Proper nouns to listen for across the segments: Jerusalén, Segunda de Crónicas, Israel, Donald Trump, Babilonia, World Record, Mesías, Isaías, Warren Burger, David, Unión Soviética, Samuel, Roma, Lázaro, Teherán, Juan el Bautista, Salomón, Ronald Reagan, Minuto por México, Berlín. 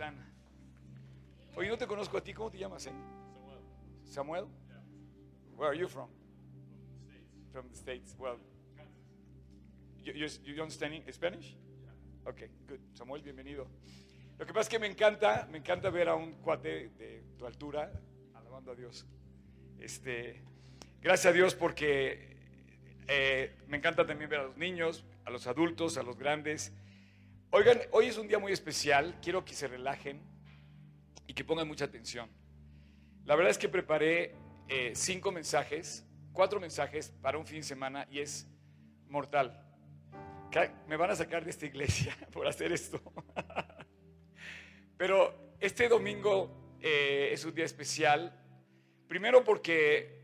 están? Oye, no te conozco a ti, ¿cómo te llamas? Samuel? Yeah. Where are you from? From the States. Well, you understanding Spanish? Yeah. Okay, good. Samuel, bienvenido. Lo que pasa es que me encanta ver a un cuate de tu altura alabando a Dios. Gracias a Dios porque me encanta también ver a los niños, a los adultos, a los grandes. Oigan, hoy es un día muy especial, quiero que se relajen y que pongan mucha atención. La verdad es que preparé 4 mensajes para un fin de semana y es mortal. Me van a sacar de esta iglesia por hacer esto. Pero este domingo es un día especial, primero porque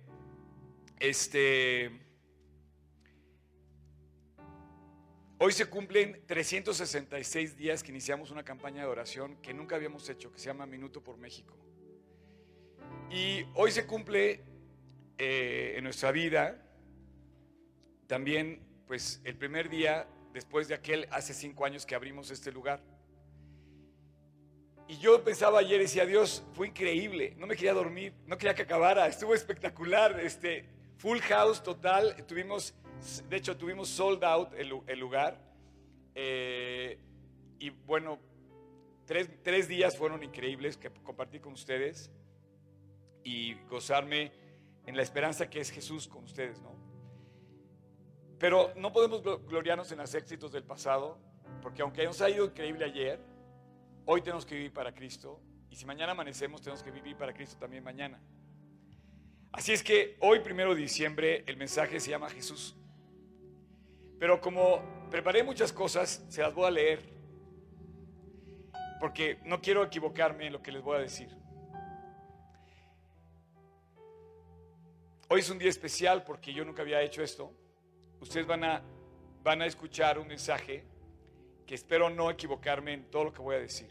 hoy se cumplen 366 días que iniciamos una campaña de oración que nunca habíamos hecho, que se llama Minuto por México. Y hoy se cumple en nuestra vida también, pues, el primer día después de aquel hace 5 años que abrimos este lugar. Y yo pensaba ayer, decía, Dios, fue increíble, no me quería dormir, no quería que acabara, estuvo espectacular, full house total, de hecho tuvimos sold out el lugar, y bueno, tres días fueron increíbles que compartí con ustedes y gozarme en la esperanza que es Jesús con ustedes, ¿no? Pero no podemos gloriarnos en los éxitos del pasado, porque aunque nos ha ido increíble ayer, hoy tenemos que vivir para Cristo, y si mañana amanecemos tenemos que vivir para Cristo también mañana. Así es que hoy, 1 de diciembre, el mensaje se llama Jesús. Pero como preparé muchas cosas, se las voy a leer, porque no quiero equivocarme en lo que les voy a decir. Hoy es un día especial porque yo nunca había hecho esto. Ustedes van a escuchar un mensaje que espero no equivocarme en todo lo que voy a decir.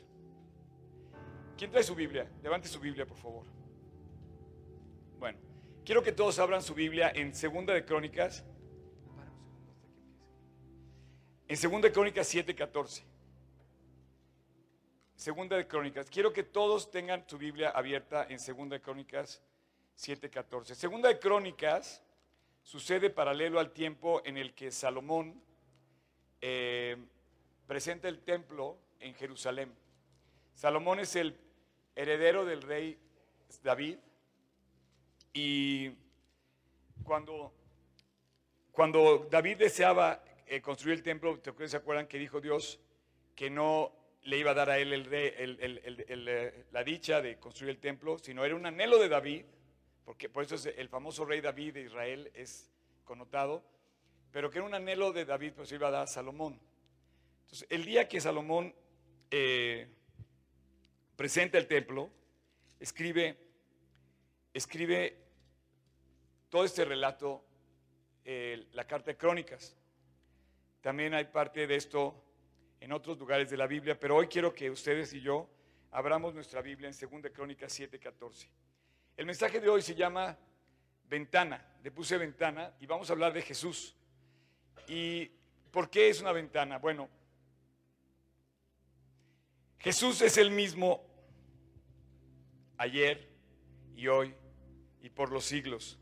¿Quién trae su Biblia? Levante su Biblia, por favor. Bueno, quiero que todos abran su Biblia en Segunda de Crónicas. En Segunda de Crónicas 7:14. Segunda de Crónicas. Quiero que todos tengan su Biblia abierta en Segunda de Crónicas 7:14. Segunda de Crónicas sucede paralelo al tiempo en el que Salomón presenta el templo en Jerusalén. Salomón es el heredero del rey David y cuando David deseaba construir el templo, ¿se acuerdan que dijo Dios que no le iba a dar a él la dicha de construir el templo, sino era un anhelo de David, porque por eso es el famoso rey David de Israel es connotado, pero que era un anhelo de David, pues se iba a dar a Salomón. Entonces, el día que Salomón presenta el templo, escribe todo este relato, la carta de Crónicas. También hay parte de esto en otros lugares de la Biblia, pero hoy quiero que ustedes y yo abramos nuestra Biblia en 2 Crónicas 7:14. El mensaje de hoy se llama Ventana, le puse ventana y vamos a hablar de Jesús. ¿Y por qué es una ventana? Bueno, Jesús es el mismo ayer y hoy y por los siglos.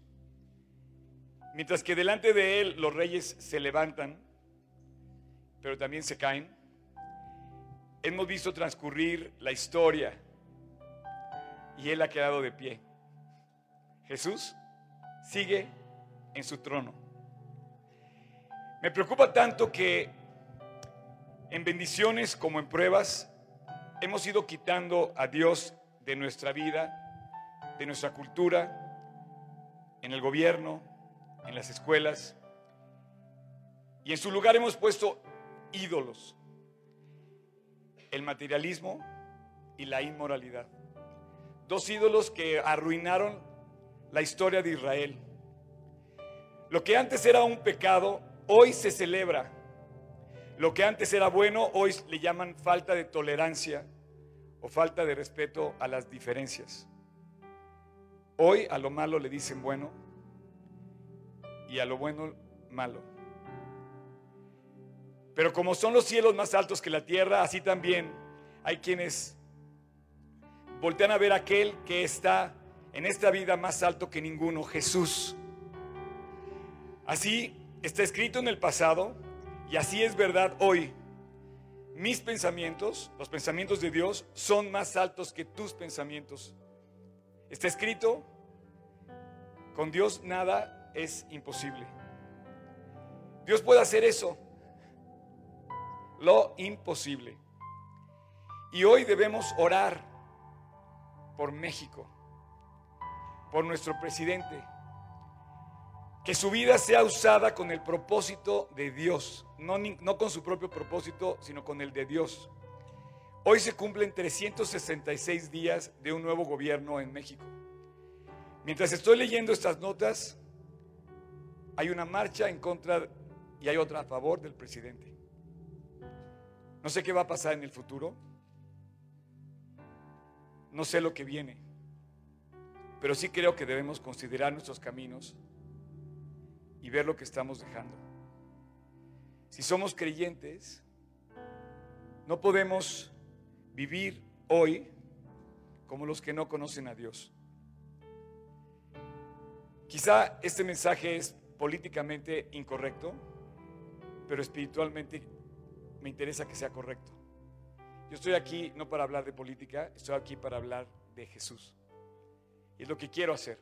Mientras que delante de él los reyes se levantan, pero también se caen. Hemos visto transcurrir la historia y él ha quedado de pie. Jesús sigue en su trono. Me preocupa tanto que en bendiciones como en pruebas hemos ido quitando a Dios de nuestra vida, de nuestra cultura, en el gobierno, en las escuelas, y en su lugar hemos puesto ídolos, el materialismo y la inmoralidad, 2 ídolos que arruinaron la historia de Israel. Lo que antes era un pecado, hoy se celebra. Lo que antes era bueno, hoy le llaman falta de tolerancia o falta de respeto a las diferencias. Hoy a lo malo le dicen bueno y a lo bueno malo. Pero como son los cielos más altos que la tierra, así también hay quienes voltean a ver a aquel que está en esta vida más alto que ninguno, Jesús. Así está escrito en el pasado y así es verdad hoy. Mis pensamientos, los pensamientos de Dios, son más altos que tus pensamientos. Está escrito, con Dios nada es imposible. Dios puede hacer eso, lo imposible. Y hoy debemos orar por México, por nuestro presidente, que su vida sea usada con el propósito de Dios, no con su propio propósito, sino con el de Dios. Hoy se cumplen 366 días de un nuevo gobierno en México. Mientras estoy leyendo estas notas, hay una marcha en contra y hay otra a favor del presidente. No sé qué va a pasar en el futuro, no sé lo que viene, pero sí creo que debemos considerar nuestros caminos y ver lo que estamos dejando. Si somos creyentes, no podemos vivir hoy como los que no conocen a Dios. Quizá este mensaje es políticamente incorrecto, pero espiritualmente me interesa que sea correcto. Yo estoy aquí no para hablar de política, estoy aquí para hablar de Jesús. Es lo que quiero hacer.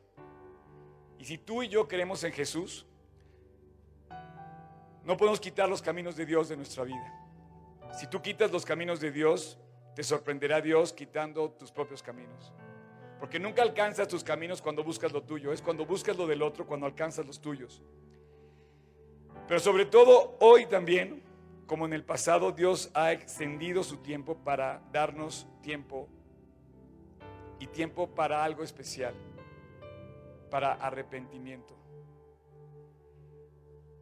Y si tú y yo creemos en Jesús, no podemos quitar los caminos de Dios de nuestra vida. Si tú quitas los caminos de Dios, te sorprenderá Dios quitando tus propios caminos. Porque nunca alcanzas tus caminos cuando buscas lo tuyo. Es cuando buscas lo del otro, cuando alcanzas los tuyos. Pero sobre todo hoy también, como en el pasado, Dios ha extendido su tiempo para darnos tiempo. Y tiempo para algo especial. Para arrepentimiento.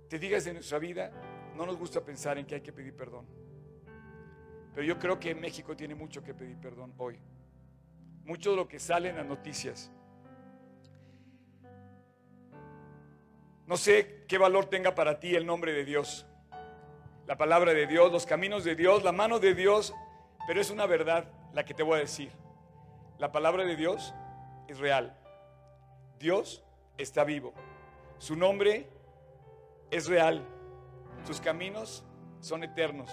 Te digas en nuestra vida, no nos gusta pensar en que hay que pedir perdón. Pero yo creo que México tiene mucho que pedir perdón hoy. Mucho de lo que sale en las noticias. No sé qué valor tenga para ti el nombre de Dios, la palabra de Dios, los caminos de Dios, la mano de Dios, pero es una verdad la que te voy a decir. La palabra de Dios es real. Dios está vivo. Su nombre es real, sus caminos son eternos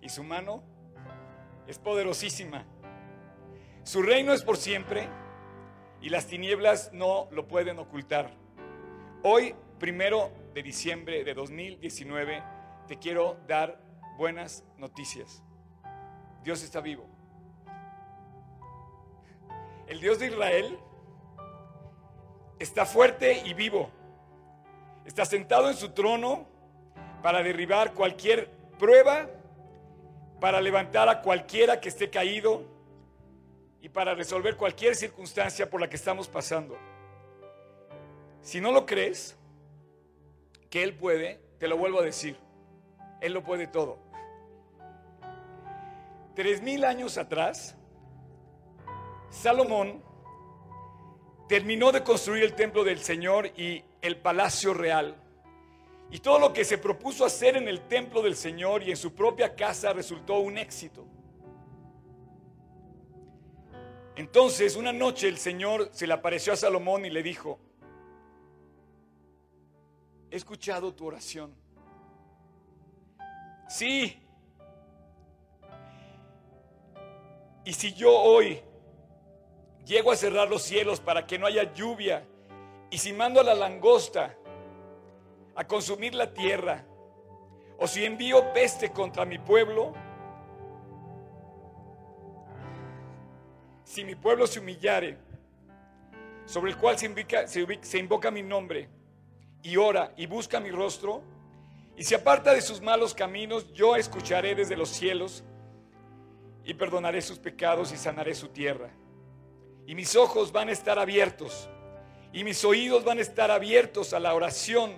y su mano es poderosísima. Su reino es por siempre y las tinieblas no lo pueden ocultar. Hoy, 1 de diciembre de 2019, te quiero dar buenas noticias. Dios está vivo. El Dios de Israel está fuerte y vivo. Está sentado en su trono para derribar cualquier prueba, para levantar a cualquiera que esté caído y para resolver cualquier circunstancia por la que estamos pasando. Si no lo crees, que Él puede, te lo vuelvo a decir, Él lo puede todo. 3,000 años atrás, Salomón terminó de construir el templo del Señor y el palacio real. Y todo lo que se propuso hacer en el templo del Señor y en su propia casa resultó un éxito. Entonces, una noche el Señor se le apareció a Salomón y le dijo: he escuchado tu oración. Sí. Y si yo hoy llego a cerrar los cielos para que no haya lluvia, y si mando a la langosta a consumir la tierra, o si envío peste contra mi pueblo, si mi pueblo se humillare, sobre el cual se invoca mi nombre, y ora y busca mi rostro, y se aparta de sus malos caminos, yo escucharé desde los cielos y perdonaré sus pecados y sanaré su tierra. Y mis ojos van a estar abiertos y mis oídos van a estar abiertos a la oración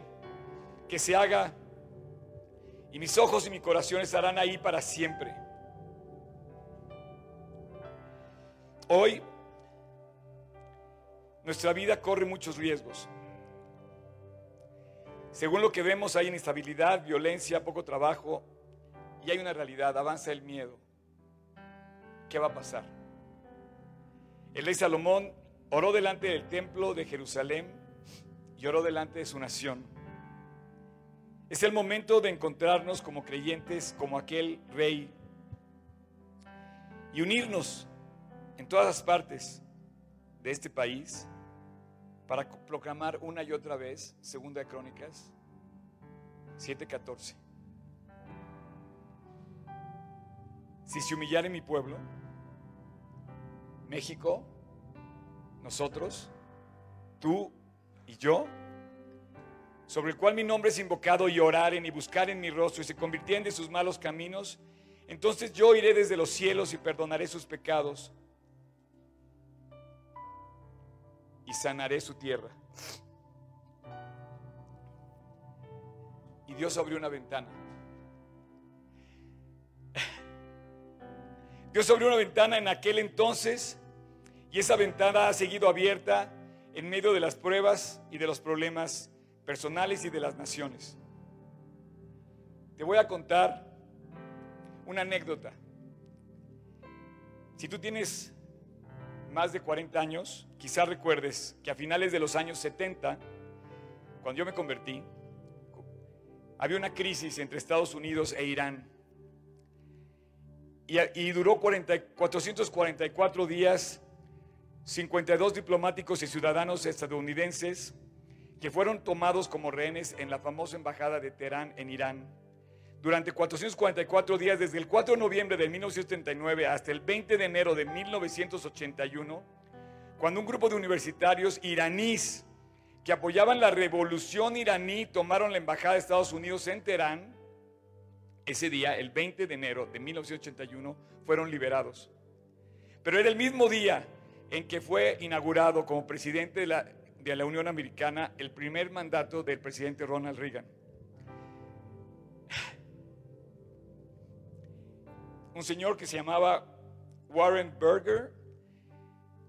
que se haga, y mis ojos y mi corazón estarán ahí para siempre. Hoy nuestra vida corre muchos riesgos. Según lo que vemos, hay inestabilidad, violencia, poco trabajo, y hay una realidad: avanza el miedo. ¿Qué va a pasar? El rey Salomón oró delante del templo de Jerusalén y oró delante de su nación. Es el momento de encontrarnos como creyentes, como aquel rey, y unirnos en todas las partes de este país para proclamar una y otra vez Segunda de Crónicas 7:14. Si se humillara mi pueblo, México, nosotros, tú y yo, sobre el cual mi nombre es invocado, y oraren y buscaren mi rostro y se convirtieren de sus malos caminos, entonces yo iré desde los cielos y perdonaré sus pecados y sanaré su tierra. Y Dios abrió una ventana. Dios abrió una ventana en aquel entonces, y esa ventana ha seguido abierta en medio de las pruebas y de los problemas personales y de las naciones. Te voy a contar una anécdota. Si tú tienes más de 40 años, quizás recuerdes que a finales de los años 70, cuando yo me convertí, había una crisis entre Estados Unidos e Irán. Y duró 444 días. 52 diplomáticos y ciudadanos estadounidenses que fueron tomados como rehenes en la famosa embajada de Teherán en Irán. Durante 444 días, desde el 4 de noviembre de 1979 hasta el 20 de enero de 1981, cuando un grupo de universitarios iraníes que apoyaban la revolución iraní tomaron la embajada de Estados Unidos en Teherán, ese día, el 20 de enero de 1981, fueron liberados. Pero era el mismo día en que fue inaugurado como presidente de la Unión Americana el primer mandato del presidente Ronald Reagan. Un señor que se llamaba Warren Burger,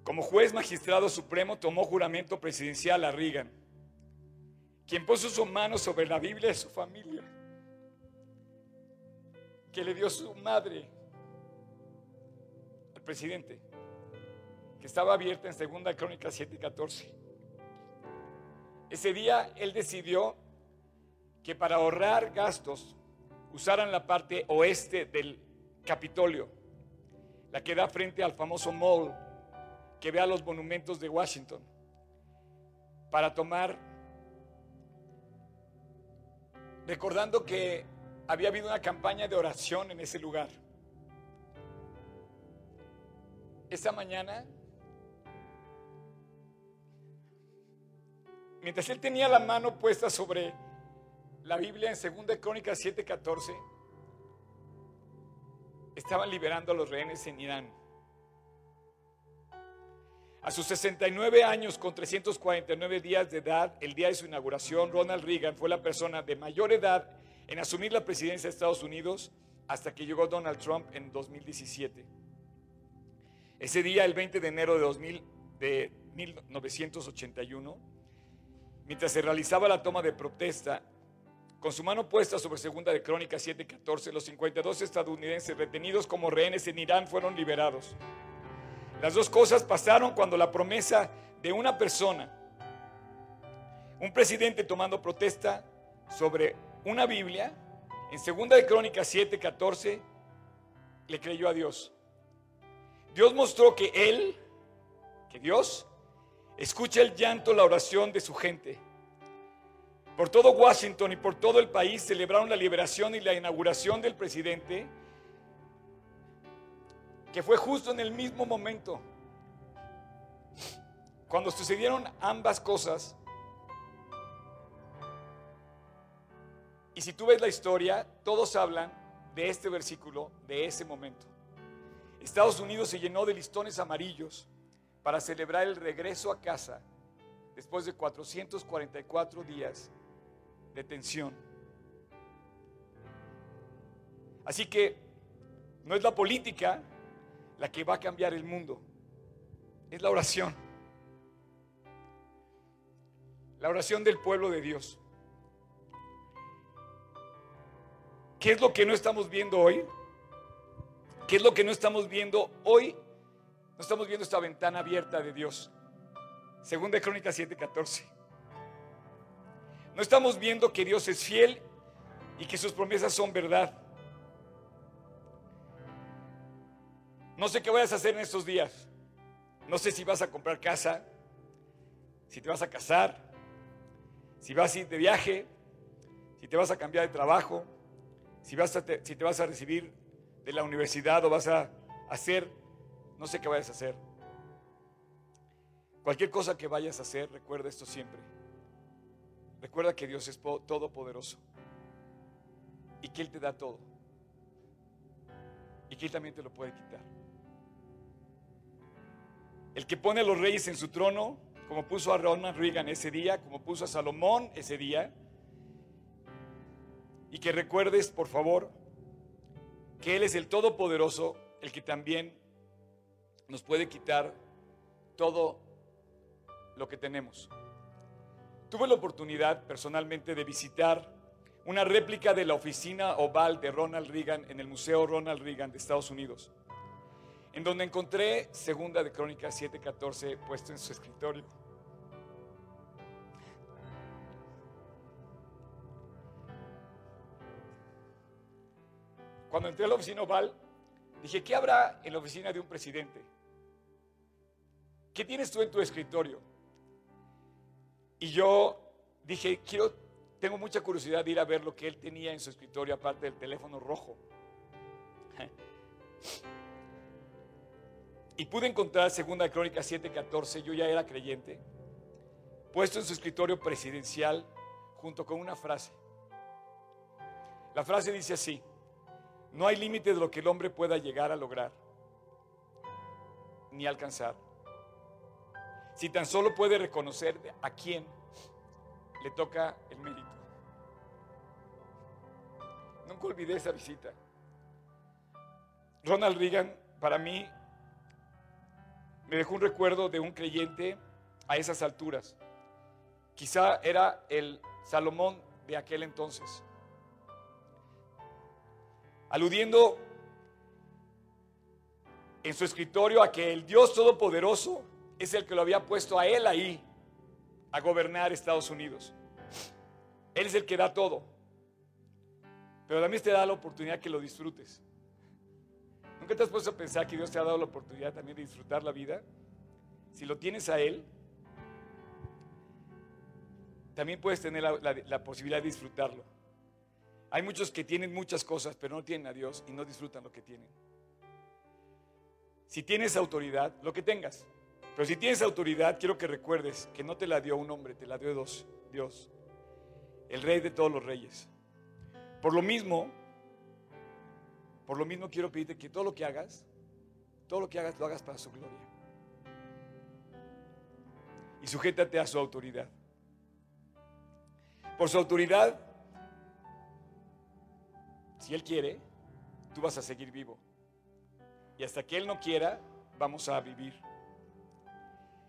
como juez magistrado supremo, tomó juramento presidencial a Reagan, quien puso su mano sobre la Biblia de su familia, que le dio su madre al presidente, que estaba abierta en Segunda de Crónicas 7:14. Ese día él decidió que para ahorrar gastos usaran la parte oeste del Capitolio, la que da frente al famoso mall que ve a los monumentos de Washington, para tomar, recordando que había habido una campaña de oración en ese lugar. Esta mañana, mientras él tenía la mano puesta sobre la Biblia en 2 Crónicas 7:14, estaban liberando a los rehenes en Irán. A sus 69 años con 349 días de edad, el día de su inauguración, Ronald Reagan fue la persona de mayor edad en asumir la presidencia de Estados Unidos hasta que llegó Donald Trump en 2017. Ese día, el 20 de enero de 1981, mientras se realizaba la toma de protesta, con su mano puesta sobre Segunda de Crónicas 7:14, los 52 estadounidenses retenidos como rehenes en Irán fueron liberados. Las dos cosas pasaron cuando la promesa de una persona, un presidente tomando protesta sobre una Biblia, en Segunda de Crónicas 7:14, le creyó a Dios. Dios mostró que Dios escucha el llanto, la oración de su gente. Por todo Washington y por todo el país celebraron la liberación y la inauguración del presidente, que fue justo en el mismo momento. Cuando sucedieron ambas cosas, y si tú ves la historia, todos hablan de este versículo, de ese momento. Estados Unidos se llenó de listones amarillos para celebrar el regreso a casa después de 444 días de tensión. Así que no es la política la que va a cambiar el mundo, es la oración. La oración del pueblo de Dios. ¿Qué es lo que no estamos viendo hoy? ¿Qué es lo que no estamos viendo hoy No estamos viendo esta ventana abierta de Dios. Segunda de Crónicas 7:14. No estamos viendo que Dios es fiel y que sus promesas son verdad. No sé qué vayas a hacer en estos días. No sé si vas a comprar casa, si te vas a casar, si vas a ir de viaje, si te vas a cambiar de trabajo, si te vas a recibir de la universidad o vas a hacer, no sé qué vayas a hacer. Cualquier cosa que vayas a hacer, recuerda esto siempre. Recuerda que Dios es todopoderoso y que Él te da todo y que Él también te lo puede quitar. El que pone a los reyes en su trono, como puso a Ronald Reagan ese día, como puso a Salomón ese día. Y que recuerdes, por favor, que Él es el Todopoderoso, el que también nos puede quitar todo lo que tenemos. Tuve la oportunidad personalmente de visitar una réplica de la oficina oval de Ronald Reagan en el Museo Ronald Reagan de Estados Unidos, en donde encontré Segunda de Crónicas 7:14 puesto en su escritorio. Cuando entré a la oficina oval, dije, ¿qué habrá en la oficina de un presidente? ¿Qué tienes tú en tu escritorio? Y yo dije, tengo mucha curiosidad de ir a ver lo que él tenía en su escritorio, aparte del teléfono rojo. Y pude encontrar Segunda de Crónicas 7:14, yo ya era creyente, puesto en su escritorio presidencial junto con una frase. La frase dice así: no hay límite de lo que el hombre pueda llegar a lograr ni alcanzar, si tan solo puede reconocer a quién le toca el mérito. Nunca olvidé esa visita. Ronald Reagan para mí me dejó un recuerdo de un creyente a esas alturas. Quizá era el Salomón de aquel entonces. Aludiendo en su escritorio a que el Dios Todopoderoso es el que lo había puesto a él ahí, a gobernar Estados Unidos. Él es el que da todo, pero también te da la oportunidad que lo disfrutes. ¿Nunca te has puesto a pensar que Dios te ha dado la oportunidad también de disfrutar la vida? Si lo tienes a Él, también puedes tener la posibilidad de disfrutarlo. Hay muchos que tienen muchas cosas, pero no tienen a Dios y no disfrutan lo que tienen. Si tienes autoridad, lo que tengas. Pero si tienes autoridad, quiero que recuerdes que no te la dio un hombre, te la dio Dios, el Rey de todos los reyes. Por lo mismo quiero pedirte que todo lo que hagas lo hagas para su gloria. Y sujétate a su autoridad. Por su autoridad, si Él quiere, tú vas a seguir vivo. Y hasta que Él no quiera, vamos a vivir.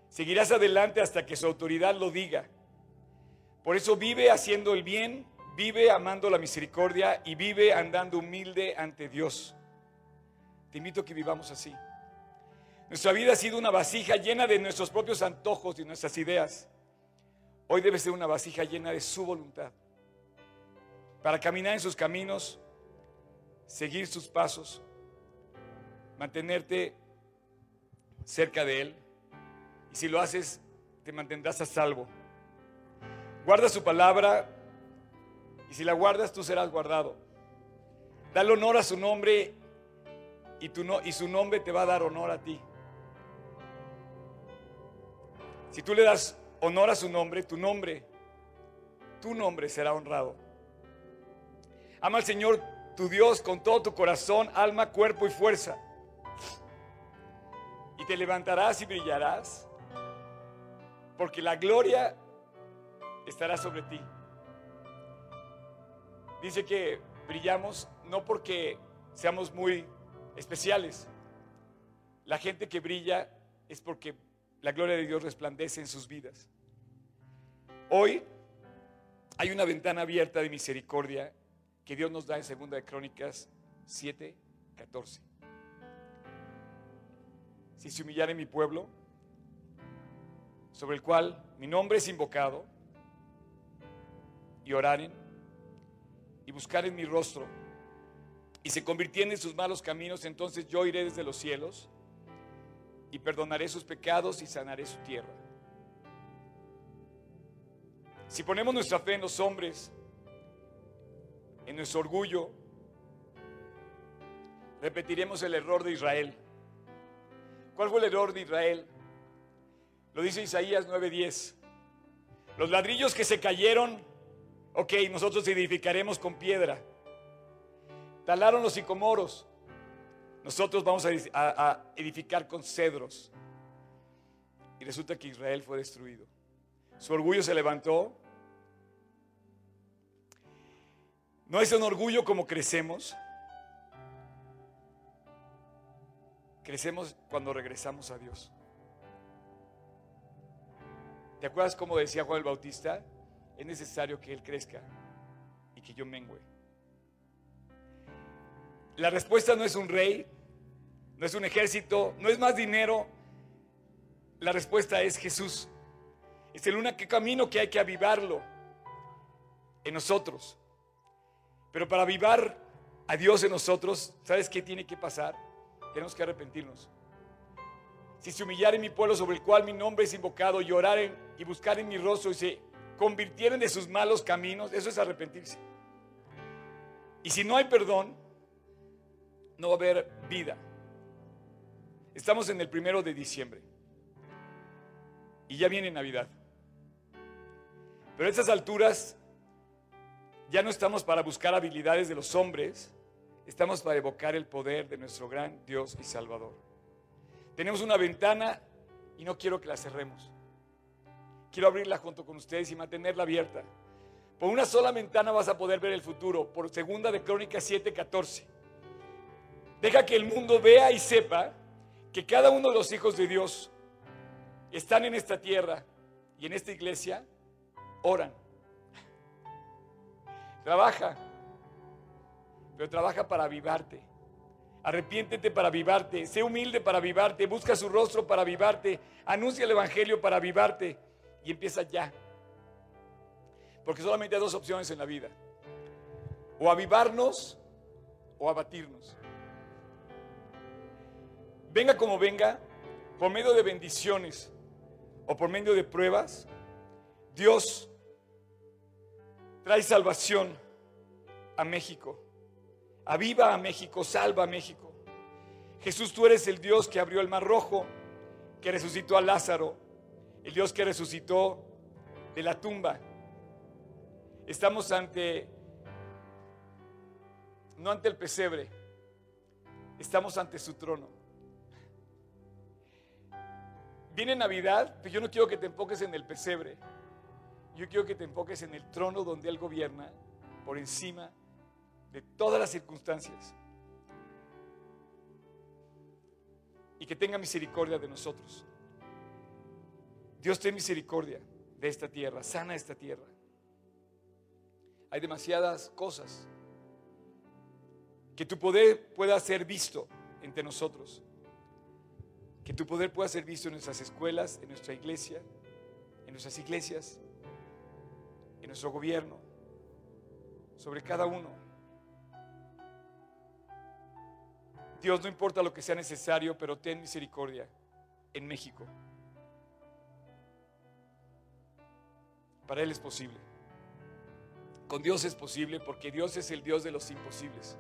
Seguirás adelante hasta que su autoridad lo diga. Por eso vive haciendo el bien, vive amando la misericordia y vive andando humilde ante Dios. Te invito a que vivamos así. Nuestra vida ha sido una vasija llena de nuestros propios antojos y nuestras ideas. Hoy debe ser una vasija llena de su voluntad, para caminar en sus caminos, seguir sus pasos, mantenerte cerca de Él. Y si lo haces, te mantendrás a salvo. Guarda su palabra, y si la guardas, tú serás guardado. Dale honor a su nombre y su nombre te va a dar honor a ti. Si tú le das honor a su nombre, tu nombre será honrado. Ama al Señor tu Dios con todo tu corazón, alma, cuerpo y fuerza, y te levantarás y brillarás, porque la gloria estará sobre ti. Dice que brillamos no porque seamos muy especiales. La gente que brilla es porque la gloria de Dios resplandece en sus vidas. Hoy hay una ventana abierta de misericordia que Dios nos da en Segunda de Crónicas 7:14. si se humillare mi pueblo, sobre el cual mi nombre es invocado, y oraren y buscaren mi rostro y se convirtieren en sus malos caminos, entonces yo iré desde los cielos y perdonaré sus pecados y sanaré su tierra. Si ponemos nuestra fe en los hombres, en nuestro orgullo, repetiremos el error de Israel. ¿Cuál fue el error de Israel? Lo dice Isaías 9:10. Los ladrillos que se cayeron, ok, nosotros edificaremos con piedra. Talaron los sicomoros, nosotros vamos a edificar con cedros. Y resulta que Israel fue destruido. Su orgullo se levantó. No es un orgullo como crecemos. Crecemos cuando regresamos a Dios. ¿Te acuerdas cómo decía Juan el Bautista? Es necesario que Él crezca y que yo mengüe. La respuesta no es un rey, no es un ejército, no es más dinero. La respuesta es Jesús. Es el único camino que hay que avivarlo en nosotros. Pero para avivar a Dios en nosotros, ¿sabes qué tiene que pasar? Tenemos que arrepentirnos. Si se humillaren mi pueblo sobre el cual mi nombre es invocado, y oraren y buscaren mi rostro y se convirtieren de sus malos caminos, eso es arrepentirse. Y si no hay perdón, no va a haber vida. Estamos en el 1 de diciembre y ya viene Navidad, pero a estas alturas ya no estamos para buscar habilidades de los hombres, estamos para evocar el poder de nuestro gran Dios y Salvador. Tenemos una ventana y no quiero que la cerremos. Quiero abrirla junto con ustedes y mantenerla abierta. Por una sola ventana vas a poder ver el futuro, por Segunda de Crónicas 7:14. Deja que el mundo vea y sepa que cada uno de los hijos de Dios están en esta tierra y en esta iglesia, oran, trabaja, pero trabaja para avivarte. Arrepiéntete para avivarte, sé humilde para avivarte, busca su rostro para avivarte, anuncia el evangelio para avivarte y empieza ya. Porque solamente hay dos opciones en la vida: o avivarnos o abatirnos. Venga como venga, por medio de bendiciones o por medio de pruebas, Dios trae salvación a México. Aviva a México, salva a México. Jesús, tú eres el Dios que abrió el Mar Rojo, que resucitó a Lázaro, el Dios que resucitó de la tumba. Estamos no ante el pesebre, estamos ante su trono. Viene Navidad, pero yo no quiero que te enfoques en el pesebre. Yo quiero que te enfoques en el trono donde Él gobierna por encima de todas las circunstancias, y que tenga misericordia de nosotros. Dios, ten misericordia de esta tierra, sana esta tierra. Hay demasiadas cosas que tu poder pueda ser visto entre nosotros, que tu poder pueda ser visto en nuestras escuelas, en nuestra iglesia, en nuestras iglesias, en nuestro gobierno, sobre cada uno. Dios, no importa lo que sea necesario, pero ten misericordia en México. Para Él es posible. Con Dios es posible, porque Dios es el Dios de los imposibles.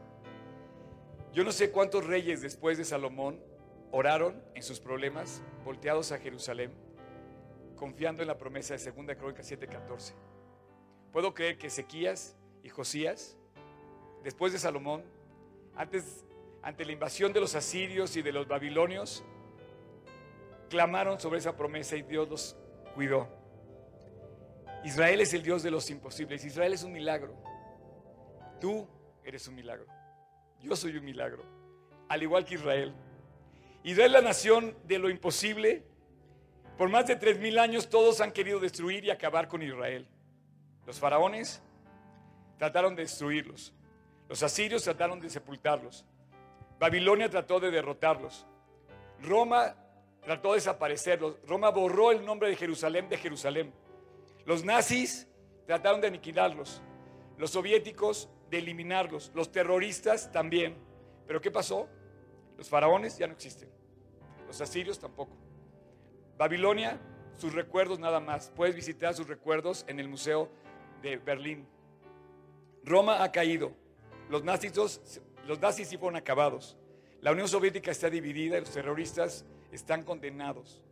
Yo no sé cuántos reyes después de Salomón oraron en sus problemas, volteados a Jerusalén, confiando en la promesa de 2 Crónicas 7:14. Puedo creer que Ezequías y Josías, después de Salomón, ante la invasión de los asirios y de los babilonios, clamaron sobre esa promesa y Dios los cuidó. Israel es el Dios de los imposibles. Israel es un milagro. Tú eres un milagro. Yo soy un milagro, al igual que Israel. Israel es la nación de lo imposible. Por más de 3000 años todos han querido destruir y acabar con Israel. Los faraones trataron de destruirlos. Los asirios trataron de sepultarlos. Babilonia trató de derrotarlos. Roma trató de desaparecerlos. Roma borró el nombre de Jerusalén de Jerusalén. Los nazis trataron de aniquilarlos. Los soviéticos de eliminarlos. Los terroristas también. ¿Pero qué pasó? Los faraones ya no existen. Los asirios tampoco. Babilonia, sus recuerdos nada más. Puedes visitar sus recuerdos en el Museo de Berlín. Roma ha caído. Los nazis sí fueron acabados. La Unión Soviética está dividida y los terroristas están condenados.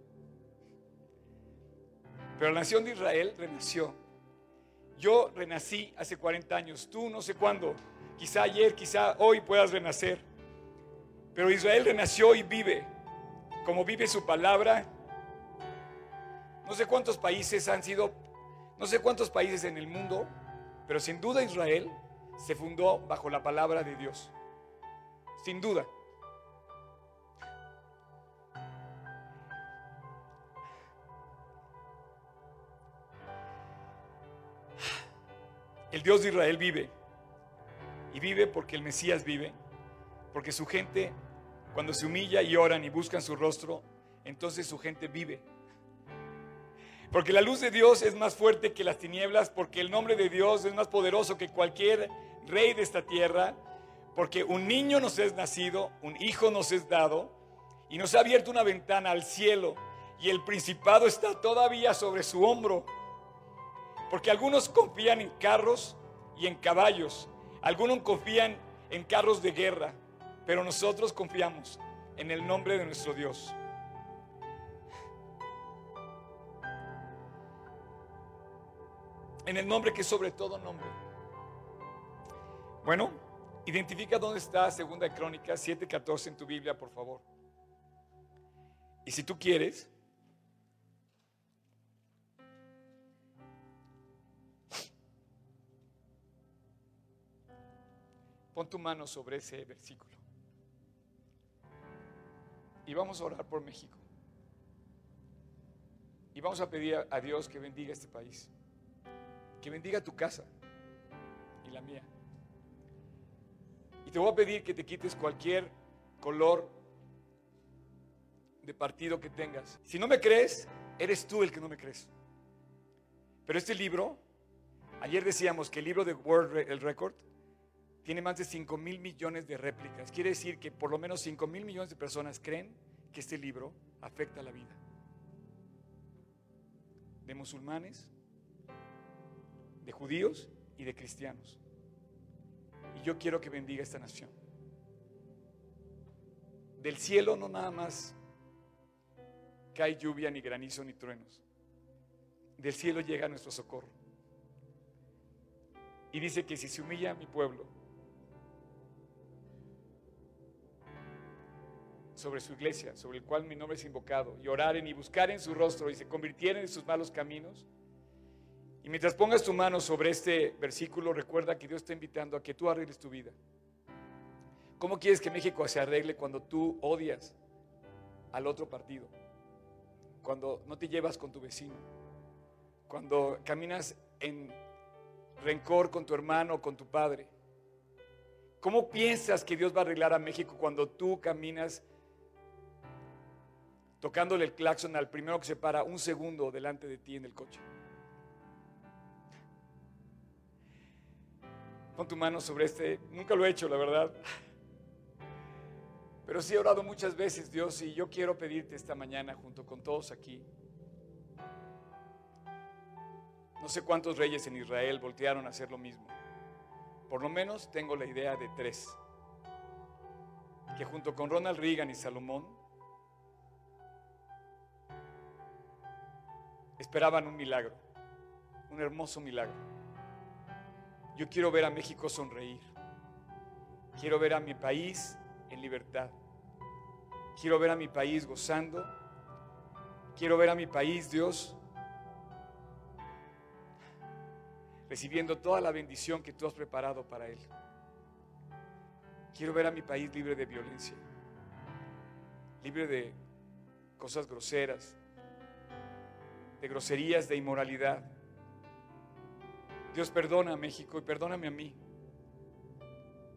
Pero la nación de Israel renació. Yo renací hace 40 años. Tú no sé cuándo. Quizá ayer, quizá hoy puedas renacer. Pero Israel renació y vive. Como vive su palabra. No sé cuántos países en el mundo, pero sin duda Israel se fundó bajo la palabra de Dios. Sin duda. El Dios de Israel vive. Y vive porque el Mesías vive. Porque su gente, cuando se humilla y oran y buscan su rostro, entonces su gente vive. Porque la luz de Dios es más fuerte que las tinieblas, porque el nombre de Dios es más poderoso que cualquier rey de esta tierra, porque un niño nos es nacido, un hijo nos es dado, y nos ha abierto una ventana al cielo, y el principado está todavía sobre su hombro. Porque algunos confían en carros y en caballos, algunos confían en carros de guerra, pero nosotros confiamos en el nombre de nuestro Dios. En el nombre que es sobre todo nombre. Bueno, identifica dónde está Segunda de Crónicas 7:14 en tu Biblia, por favor. Y si tú quieres, pon tu mano sobre ese versículo. Y vamos a orar por México. Y vamos a pedir a Dios que bendiga este país. Que bendiga tu casa y la mía. Y te voy a pedir que te quites cualquier color de partido que tengas. Si no me crees, eres tú el que no me crees. Pero este libro, ayer decíamos que el libro de World Record tiene más de 5,000 millones de réplicas. Quiere decir que por lo menos 5,000 millones de personas creen que este libro afecta la vida de musulmanes, de judíos y de cristianos. Y yo quiero que bendiga esta nación. Del cielo no nada más cae lluvia, ni granizo, ni truenos. Del cielo llega nuestro socorro. Y dice que si se humilla a mi pueblo, sobre su iglesia, sobre el cual mi nombre es invocado, y oraren y buscaren su rostro y se convirtieren en sus malos caminos, y mientras pongas tu mano sobre este versículo, recuerda que Dios está invitando a que tú arregles tu vida. ¿Cómo quieres que México se arregle cuando tú odias al otro partido? Cuando no te llevas con tu vecino. Cuando caminas en rencor con tu hermano o con tu padre. ¿Cómo piensas que Dios va a arreglar a México cuando tú caminas tocándole el claxon al primero que se para un segundo delante de ti en el coche? Pon tu mano sobre este, nunca lo he hecho, la verdad. Pero sí he orado muchas veces, Dios, y yo quiero pedirte esta mañana junto con todos aquí. No sé cuántos reyes en Israel voltearon a hacer lo mismo. Por lo menos tengo la idea de 3. Que junto con Ronald Reagan y Salomón esperaban un milagro, un hermoso milagro. Yo quiero ver a México sonreír. Quiero ver a mi país en libertad. Quiero ver a mi país gozando. Quiero ver a mi país, Dios, recibiendo toda la bendición que tú has preparado para él. Quiero ver a mi país libre de violencia, libre de cosas groseras, de groserías, de inmoralidad. Dios, perdona a México y perdóname a mí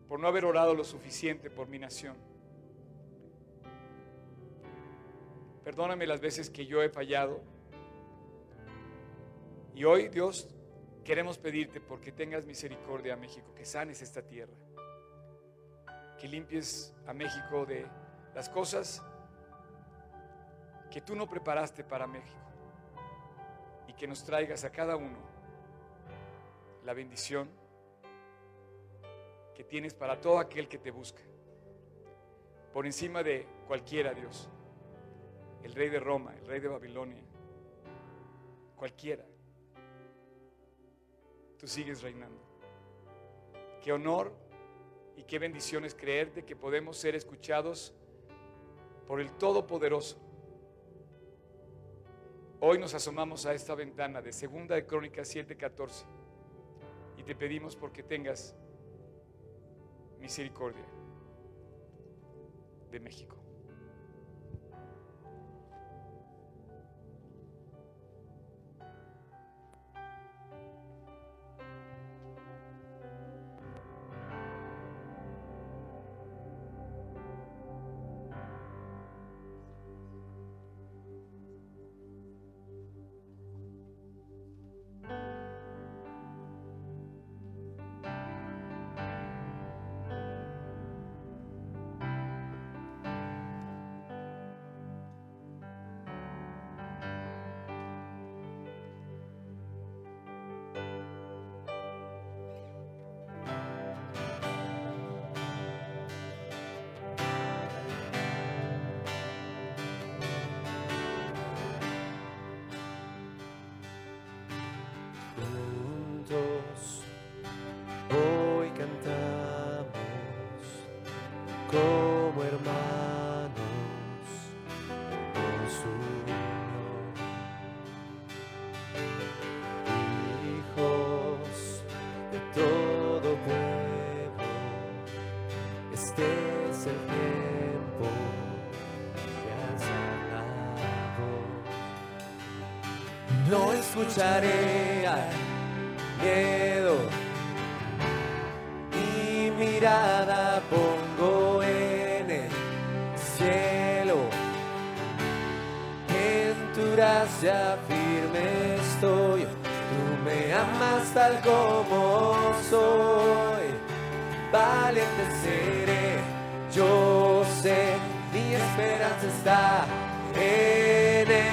por no haber orado lo suficiente por mi nación. Perdóname las veces que yo he fallado. Y hoy, Dios, queremos pedirte porque tengas misericordia a México, que sanes esta tierra, que limpies a México de las cosas que tú no preparaste para México y que nos traigas a cada uno la bendición que tienes para todo aquel que te busca. Por encima de cualquiera, Dios, el rey de Roma, el rey de Babilonia, cualquiera, tú sigues reinando. Qué honor y qué bendición es creerte que podemos ser escuchados por el Todopoderoso. Hoy nos asomamos a esta ventana de Segunda de Crónicas 7:14 y te pedimos porque tengas misericordia de México. Escucharé al miedo, mi mirada pongo en el cielo, en tu gracia firme estoy, tú me amas tal como soy, valiente seré, yo sé, mi esperanza está en él.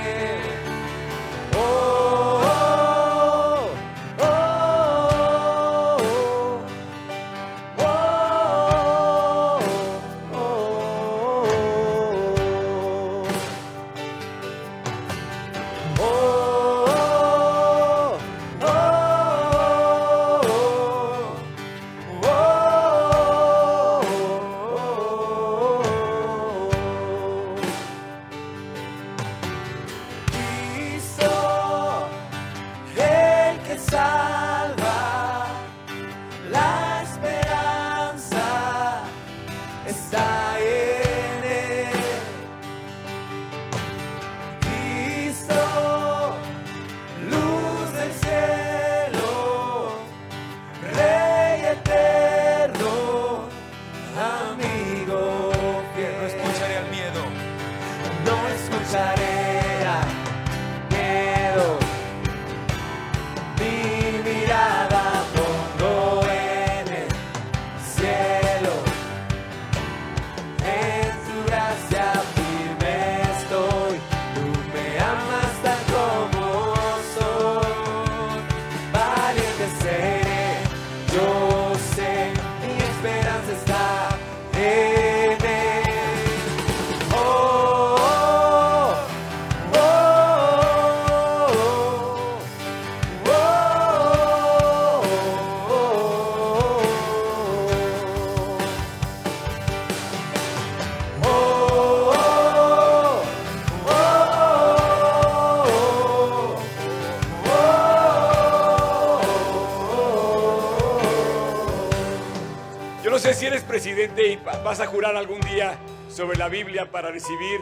Presidente, y vas a jurar algún día sobre la Biblia para recibir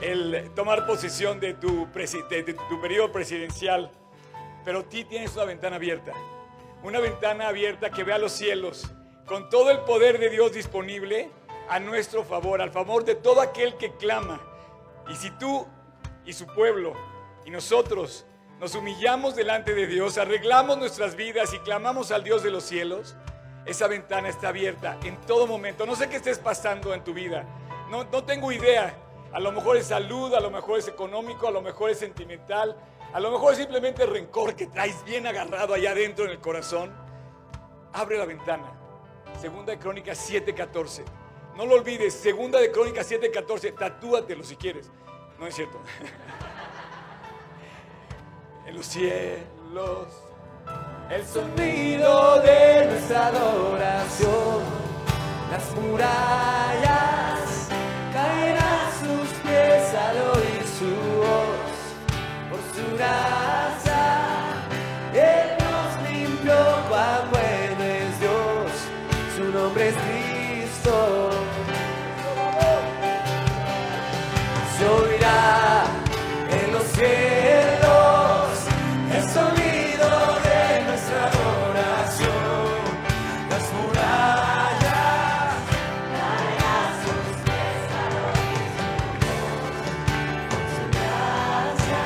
el tomar posesión de tu periodo presidencial, pero tú tienes una ventana abierta que vea los cielos con todo el poder de Dios disponible a nuestro favor, al favor de todo aquel que clama. Y si tú y su pueblo, y nosotros nos humillamos delante de Dios, arreglamos nuestras vidas y clamamos al Dios de los cielos, esa ventana está abierta en todo momento. No sé qué estés pasando en tu vida, no tengo idea. A lo mejor es salud, a lo mejor es económico, a lo mejor es sentimental, a lo mejor es simplemente el rencor que traes bien agarrado allá adentro en el corazón. Abre la ventana. Segunda de Crónicas 7:14. No lo olvides, Segunda de Crónicas 7:14. Tatúatelo si quieres. No es cierto. En los cielos, el sonido de nuestra adoración, las murallas caerán a sus pies al oír su voz, por su gracia, Él nos limpió, cuán bueno es Dios, su nombre es Cristo. Se oirá en los cielos el sonido de nuestra adoración, las murallas caerán a sus pies al oír su voz, por su gracia,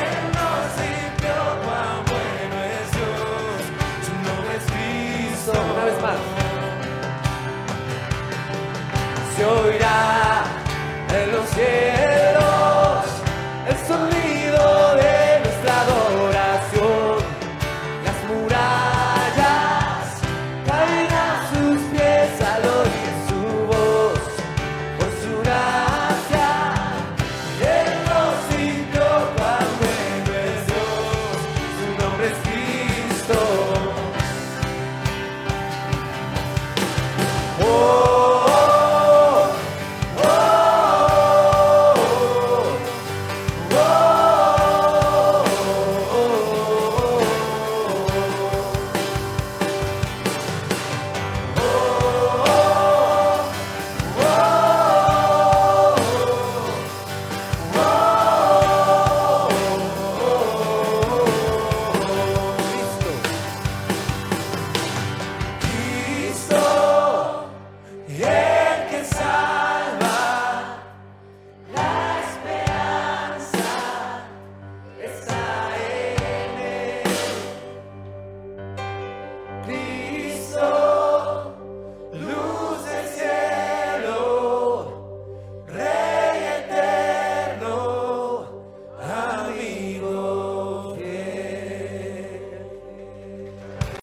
Él nos limpió, cuán bueno es Dios, su nombre es Cristo. Una vez más. Se oirá